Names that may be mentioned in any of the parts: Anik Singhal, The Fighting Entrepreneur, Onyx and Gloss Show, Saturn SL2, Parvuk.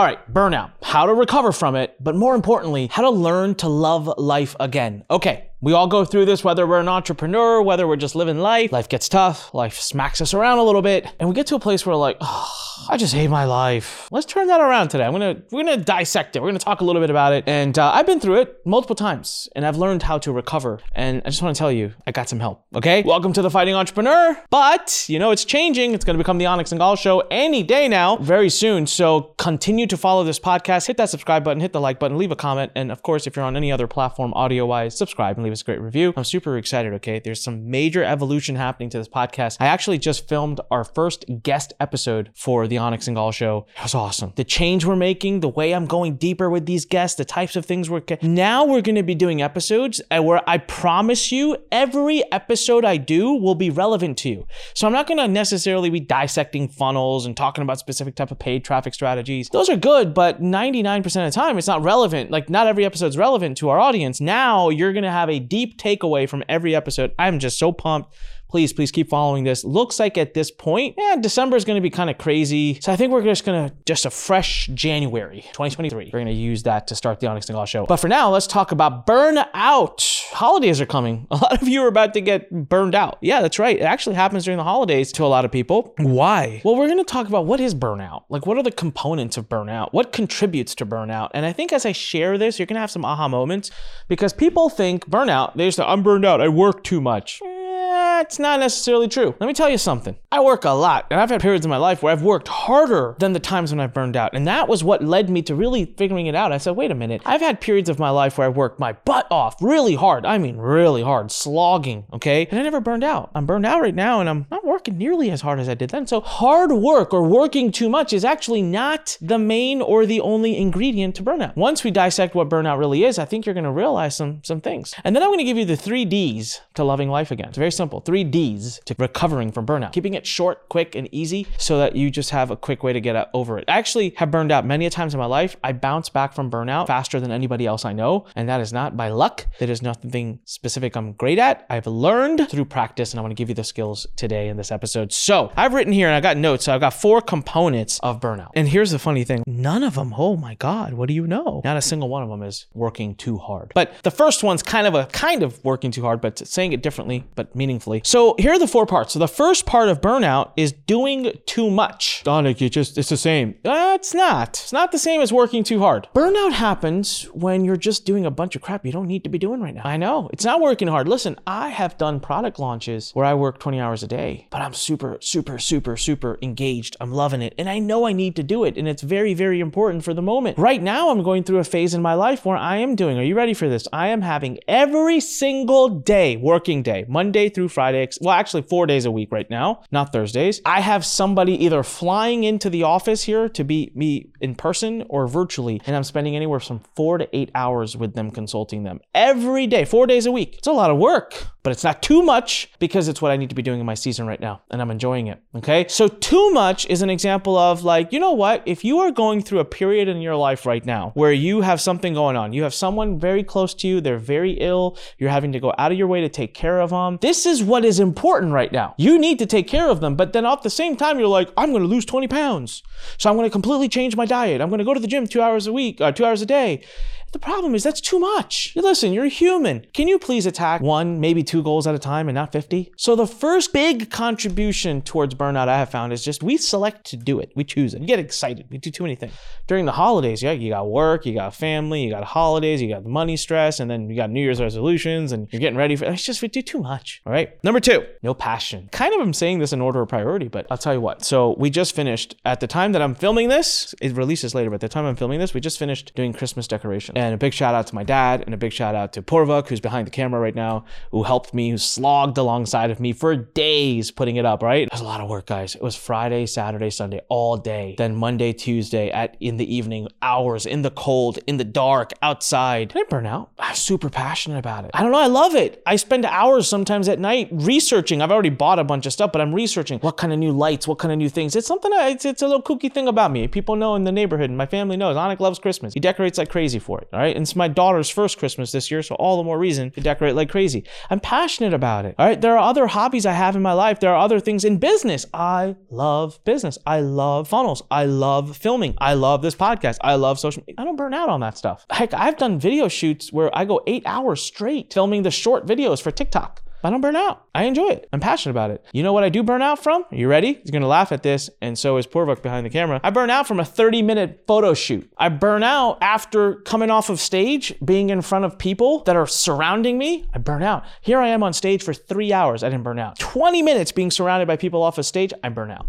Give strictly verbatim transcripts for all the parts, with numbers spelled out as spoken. All right, burnout, how to recover from it, but more importantly, how to learn to love life again. Okay. We all go through this, whether we're an entrepreneur, whether we're just living life. Life gets tough, life smacks us around a little bit, and we get to a place where we're like, oh, I just hate my life. Let's turn that around today. I'm gonna, we're gonna dissect it. We're gonna talk a little bit about it. And uh, I've been through it multiple times, and I've learned how to recover. And I just wanna tell you, I got some help, okay? Welcome to The Fighting Entrepreneur, but you know, it's changing. It's gonna become The Onyx and Gloss Show any day now, very soon. So continue to follow this podcast, hit that subscribe button, hit the like button, leave a comment. And of course, if you're on any other platform, audio-wise, subscribe and leave us a great review. I'm super excited, okay? There's some major evolution happening to this podcast. I actually just filmed our first guest episode for The Onyx and Gloss Show. It was awesome. The change we're making, the way I'm going deeper with these guests, the types of things we're... Now we're going to be doing episodes where I promise you every episode I do will be relevant to you. So I'm not going to necessarily be dissecting funnels and talking about specific type of paid traffic strategies. Those are good, but ninety-nine percent of the time, it's not relevant. Like, not every episode's relevant to our audience. Now you're going to have a deep takeaway from every episode. I'm just so pumped. Please, please keep following this. Looks like at this point, yeah, December is going to be kind of crazy. So I think we're just going to, just a fresh January twenty twenty-three. We're going to use that to start the Onyx and Gloss Show. But for now, let's talk about burnout. Holidays are coming. A lot of you are about to get burned out. Yeah, that's right. It actually happens during the holidays to a lot of people. Why? Well, we're going to talk about what is burnout? Like, what are the components of burnout? What contributes to burnout? And I think as I share this, you're going to have some aha moments because people think burnout, they just say, I'm burned out. I work too much. That's not necessarily true. Let me tell you something. I work a lot, and I've had periods in my life where I've worked harder than the times when I've burned out. And that was what led me to really figuring it out. I said, wait a minute. I've had periods of my life where I worked my butt off really hard. I mean, really hard, slogging, okay? And I never burned out. I'm burned out right now, and I'm not working nearly as hard as I did then. So hard work or working too much is actually not the main or the only ingredient to burnout. Once we dissect what burnout really is, I think you're gonna realize some, some things. And then I'm gonna give you the three D's to loving life again. It's very simple. Three D's to recovering from burnout. Keeping it short, quick, and easy so that you just have a quick way to get over it. I actually have burned out many times in my life. I bounce back from burnout faster than anybody else I know. And that is not by luck. That is nothing specific I'm great at. I've learned through practice, and I want to give you the skills today in this episode. So I've written here, and I got notes. So I've got four components of burnout. And here's the funny thing. None of them, oh my God, what do you know? Not a single one of them is working too hard. But the first one's kind of a kind of working too hard, but saying it differently, but meaningfully. So here are the four parts. So the first part of burnout is doing too much. Anik, you just, it's the same. Uh, it's not. It's not the same as working too hard. Burnout happens when you're just doing a bunch of crap you don't need to be doing right now. I know. It's not working hard. Listen, I have done product launches where I work twenty hours a day, but I'm super, super, super, super engaged. I'm loving it. And I know I need to do it. And it's very, very important for the moment. Right now, I'm going through a phase in my life where I am doing, are you ready for this? I am having every single day, working day, Monday through Friday, well, actually four days a week right now, not Thursdays. I have somebody either flying into the office here to be me in person or virtually, and I'm spending anywhere from four to eight hours with them, consulting them every day, four days a week. It's a lot of work, but it's not too much because it's what I need to be doing in my season right now, and I'm enjoying it, okay? So too much is an example of like, you know what? If you are going through a period in your life right now where you have something going on, you have someone very close to you, they're very ill, you're having to go out of your way to take care of them. This is what is important right now. You need to take care of them, but then at the same time, you're like, I'm gonna lose twenty pounds. So I'm gonna completely change my diet. I'm gonna go to the gym two hours a week, uh, two hours a day. The problem is that's too much. Listen, you're human. Can you please attack one, maybe two goals at a time and not fifty? So the first big contribution towards burnout I have found is just we select to do it. We choose it. We get excited. We do too many things. During the holidays, yeah, you got work, you got family, you got holidays, you got money stress, and then you got New Year's resolutions and you're getting ready for it. It's just we do too much. All right. Number two, no passion. Kind of I'm saying this in order of priority, but I'll tell you what. So we just finished at the time that I'm filming this, it releases later, but at the time I'm filming this, we just finished doing Christmas decorations. And a big shout out to my dad and a big shout out to Parvuk, who's behind the camera right now, who helped me, who slogged alongside of me for days putting it up, right? It was a lot of work, guys. It was Friday, Saturday, Sunday, all day. Then Monday, Tuesday at in the evening, hours in the cold, in the dark, outside. I didn't burn out. I was super passionate about it. I don't know. I love it. I spend hours sometimes at night researching. I've already bought a bunch of stuff, but I'm researching what kind of new lights, what kind of new things. It's something, I, it's, it's a little kooky thing about me. People know in the neighborhood and my family knows. Anik loves Christmas. He decorates like crazy for it. all right? And it's my daughter's first Christmas this year, so all the more reason to decorate like crazy. I'm passionate about it, all right? There are other hobbies I have in my life. There are other things in business. I love business. I love funnels. I love filming. I love this podcast. I love social media. I don't burn out on that stuff. Heck, I've done video shoots where I go eight hours straight filming the short videos for TikTok. I don't burn out. I enjoy it. I'm passionate about it. You know what I do burn out from? Are you ready? He's gonna laugh at this, and so is Parvuk behind the camera. I burn out from a thirty minute photo shoot. I burn out after coming off of stage, being in front of people that are surrounding me. I burn out. Here I am on stage for three hours. I didn't burn out. twenty minutes being surrounded by people off of stage. I burn out.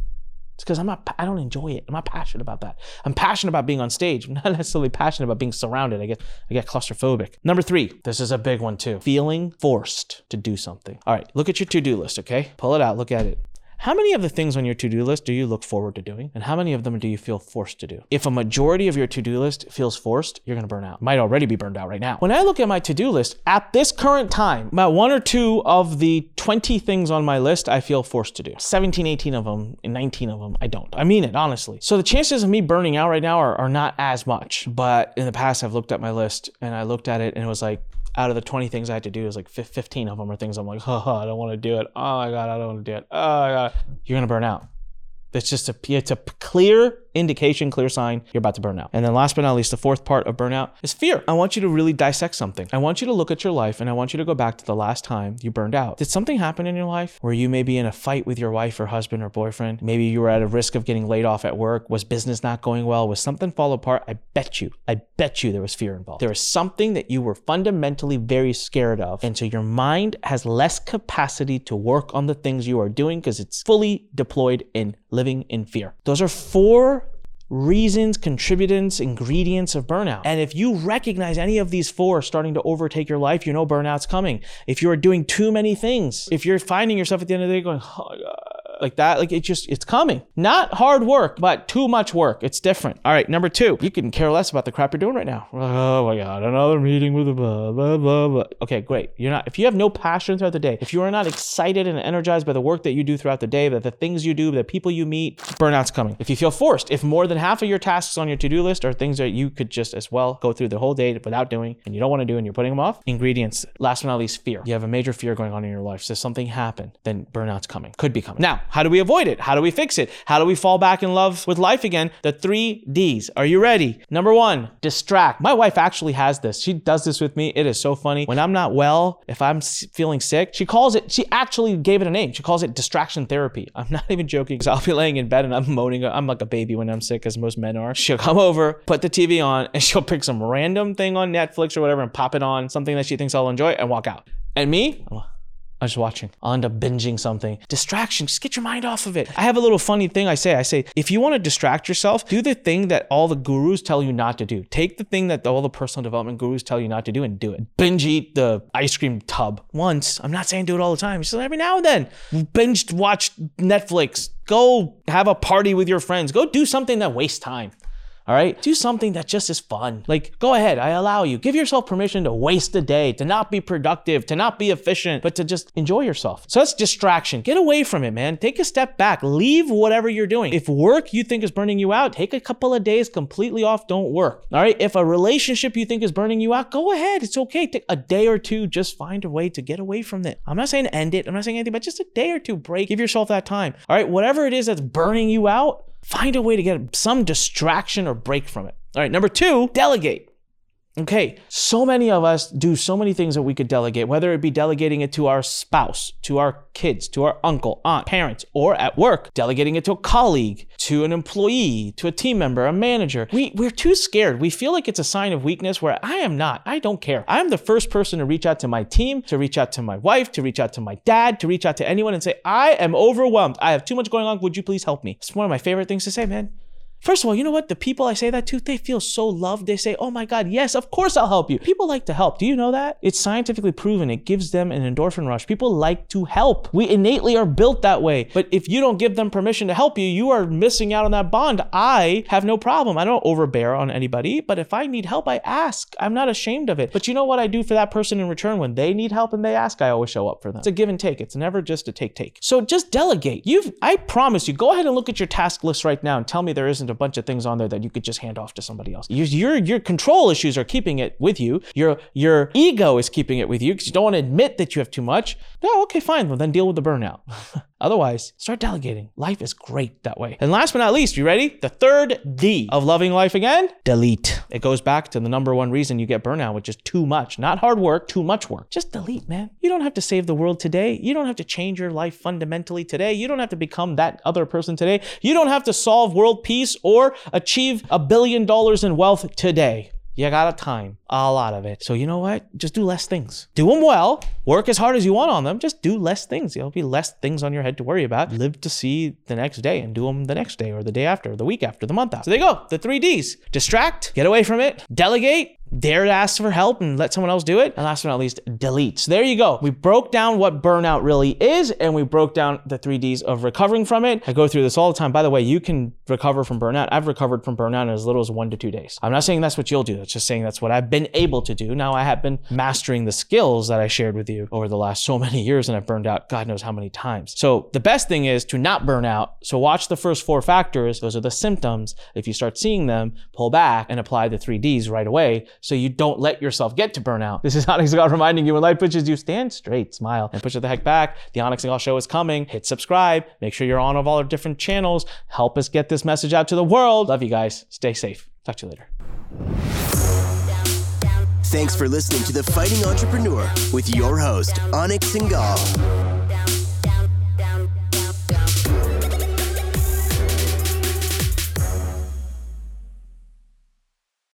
It's because I'm not, I don't enjoy it. I'm not passionate about that. I'm passionate about being on stage. I'm not necessarily passionate about being surrounded. I get, I get claustrophobic. Number three, this is a big one too. Feeling forced to do something. All right, look at your to-do list, okay? Pull it out, look at it. How many of the things on your to-do list do you look forward to doing? And how many of them do you feel forced to do? If a majority of your to-do list feels forced, you're gonna burn out. Might already be burned out right now. When I look at my to-do list, at this current time, about one or two of the twenty things on my list I feel forced to do. seventeen, eighteen of them, and nineteen of them, I don't. I mean it, honestly. So the chances of me burning out right now are, are not as much. But in the past, I've looked at my list and I looked at it and it was like, out of the twenty things I had to do, is like fifteen of them are things I'm like, oh, I don't want to do it. Oh my God, I don't want to do it. Oh my God. You're going to burn out. It's just a, it's a clear indication, clear sign you're about to burn out. And then last but not least, the fourth part of burnout is fear. I want you to really dissect something. I want you to look at your life and I want you to go back to the last time you burned out. Did something happen in your life where you may be in a fight with your wife or husband or boyfriend? Maybe you were at a risk of getting laid off at work. Was business not going well? Was something fall apart? I bet you, I bet you there was fear involved. There was something that you were fundamentally very scared of. And so your mind has less capacity to work on the things you are doing because it's fully deployed in living in fear. Those are four reasons, contributants, ingredients of burnout. And if you recognize any of these four starting to overtake your life, you know burnout's coming. If you're doing too many things, if you're finding yourself at the end of the day going, oh my God, like that, like it just, it's coming. Not hard work, but too much work. It's different. All right, number two, you can care less about the crap you're doing right now. Oh my God, another meeting with a blah, blah, blah, blah. Okay, great. You're not, if you have no passion throughout the day, if you are not excited and energized by the work that you do throughout the day, by the things you do, by the people you meet, burnout's coming. If you feel forced, if more than half of your tasks on your to-do list are things that you could just as well go through the whole day without doing and you don't want to do and you're putting them off. Ingredients, last but not least, fear. You have a major fear going on in your life. So if something happened, then burnout's coming, could be coming. Now, how do we avoid it? How do we fix it? How do we fall back in love with life again? The three D's. Are you ready? Number one, distract. My wife actually has this. She does this with me. It is so funny. When I'm not well, if I'm feeling sick, she calls it, she actually gave it a name. She calls it distraction therapy. I'm not even joking because I'll be laying in bed and I'm moaning. I'm like a baby when I'm sick, as most men are. She'll come over, put the T V on, and she'll pick some random thing on Netflix or whatever and pop it on, something that she thinks I'll enjoy, and walk out. And me? I was watching. I'll end up binging something. Distraction, just get your mind off of it. I have a little funny thing I say. I say, if you want to distract yourself, do the thing that all the gurus tell you not to do. Take the thing that all the personal development gurus tell you not to do and do it. Binge eat the ice cream tub once. I'm not saying do it all the time. Just every now and then. Binge watch Netflix. Go have a party with your friends. Go do something that wastes time. All right, do something that just is fun. Like, go ahead, I allow you. Give yourself permission to waste a day, to not be productive, to not be efficient, but to just enjoy yourself. So that's distraction. Get away from it, man. Take a step back. Leave whatever you're doing. If work you think is burning you out, take a couple of days completely off. Don't work. All right, if a relationship you think is burning you out, go ahead. It's okay. Take a day or two. Just find a way to get away from it. I'm not saying end it. I'm not saying anything, but just a day or two break. Give yourself that time. All right, whatever it is that's burning you out, find a way to get some distraction or break from it. All right, number two, delegate. Okay, so many of us do so many things that we could delegate, whether it be delegating it to our spouse, to our kids, to our uncle, aunt, parents, or at work, delegating it to a colleague, to an employee, to a team member, a manager. We, we're too scared. We feel like it's a sign of weakness, where I am not. I don't care. I'm the first person to reach out to my team, to reach out to my wife, to reach out to my dad, to reach out to anyone and say, I am overwhelmed. I have too much going on. Would you please help me? It's one of my favorite things to say, man. First of all, you know what? The people I say that to, they feel so loved. They say, oh my God, yes, of course I'll help you. People like to help. Do you know that? It's scientifically proven. It gives them an endorphin rush. People like to help. We innately are built that way. But if you don't give them permission to help you, you are missing out on that bond. I have no problem. I don't overbear on anybody. But if I need help, I ask. I'm not ashamed of it. But you know what I do for that person in return? When they need help and they ask, I always show up for them. It's a give and take. It's never just a take, take. So just delegate. You've, I promise you, go ahead and look at your task list right now and tell me there isn't a bunch of things on there that you could just hand off to somebody else. Your, your, your control issues are keeping it with you. Your, your ego is keeping it with you because you don't want to admit that you have too much. No, okay, fine. Well, then deal with the burnout. Otherwise, start delegating. Life is great that way. And last but not least, you ready? The third D of loving life again, delete. It goes back to the number one reason you get burnout, which is too much. Not hard work, too much work. Just delete, man. You don't have to save the world today. You don't have to change your life fundamentally today. You don't have to become that other person today. You don't have to solve world peace or achieve a billion dollars in wealth today. You got a time, a lot of it. So you know what? Just do less things. Do them well, work as hard as you want on them, just do less things. There'll be less things on your head to worry about. Live to see the next day and do them the next day or the day after, or the week after, the month after. So there you go, the three Ds. Distract, get away from it, delegate, dare to ask for help and let someone else do it. And last but not least, delete. So there you go. We broke down what burnout really is, and we broke down the three Ds of recovering from it. I go through this all the time. By the way, you can recover from burnout. I've recovered from burnout in as little as one to two days. I'm not saying that's what you'll do. That's just saying that's what I've been able to do. Now I have been mastering the skills that I shared with you over the last so many years, and I've burned out God knows how many times. So the best thing is to not burn out. So watch the first four factors. Those are the symptoms. If you start seeing them, pull back and apply the three Ds right away, so you don't let yourself get to burnout. This is Onyx Singhal reminding you, when life pushes you, stand straight, smile, and push it the heck back. The Onyx Singhal Show is coming. Hit subscribe. Make sure you're on all of our different channels. Help us get this message out to the world. Love you guys. Stay safe. Talk to you later. Thanks for listening to The Fighting Entrepreneur with your host, Onyx Singhal.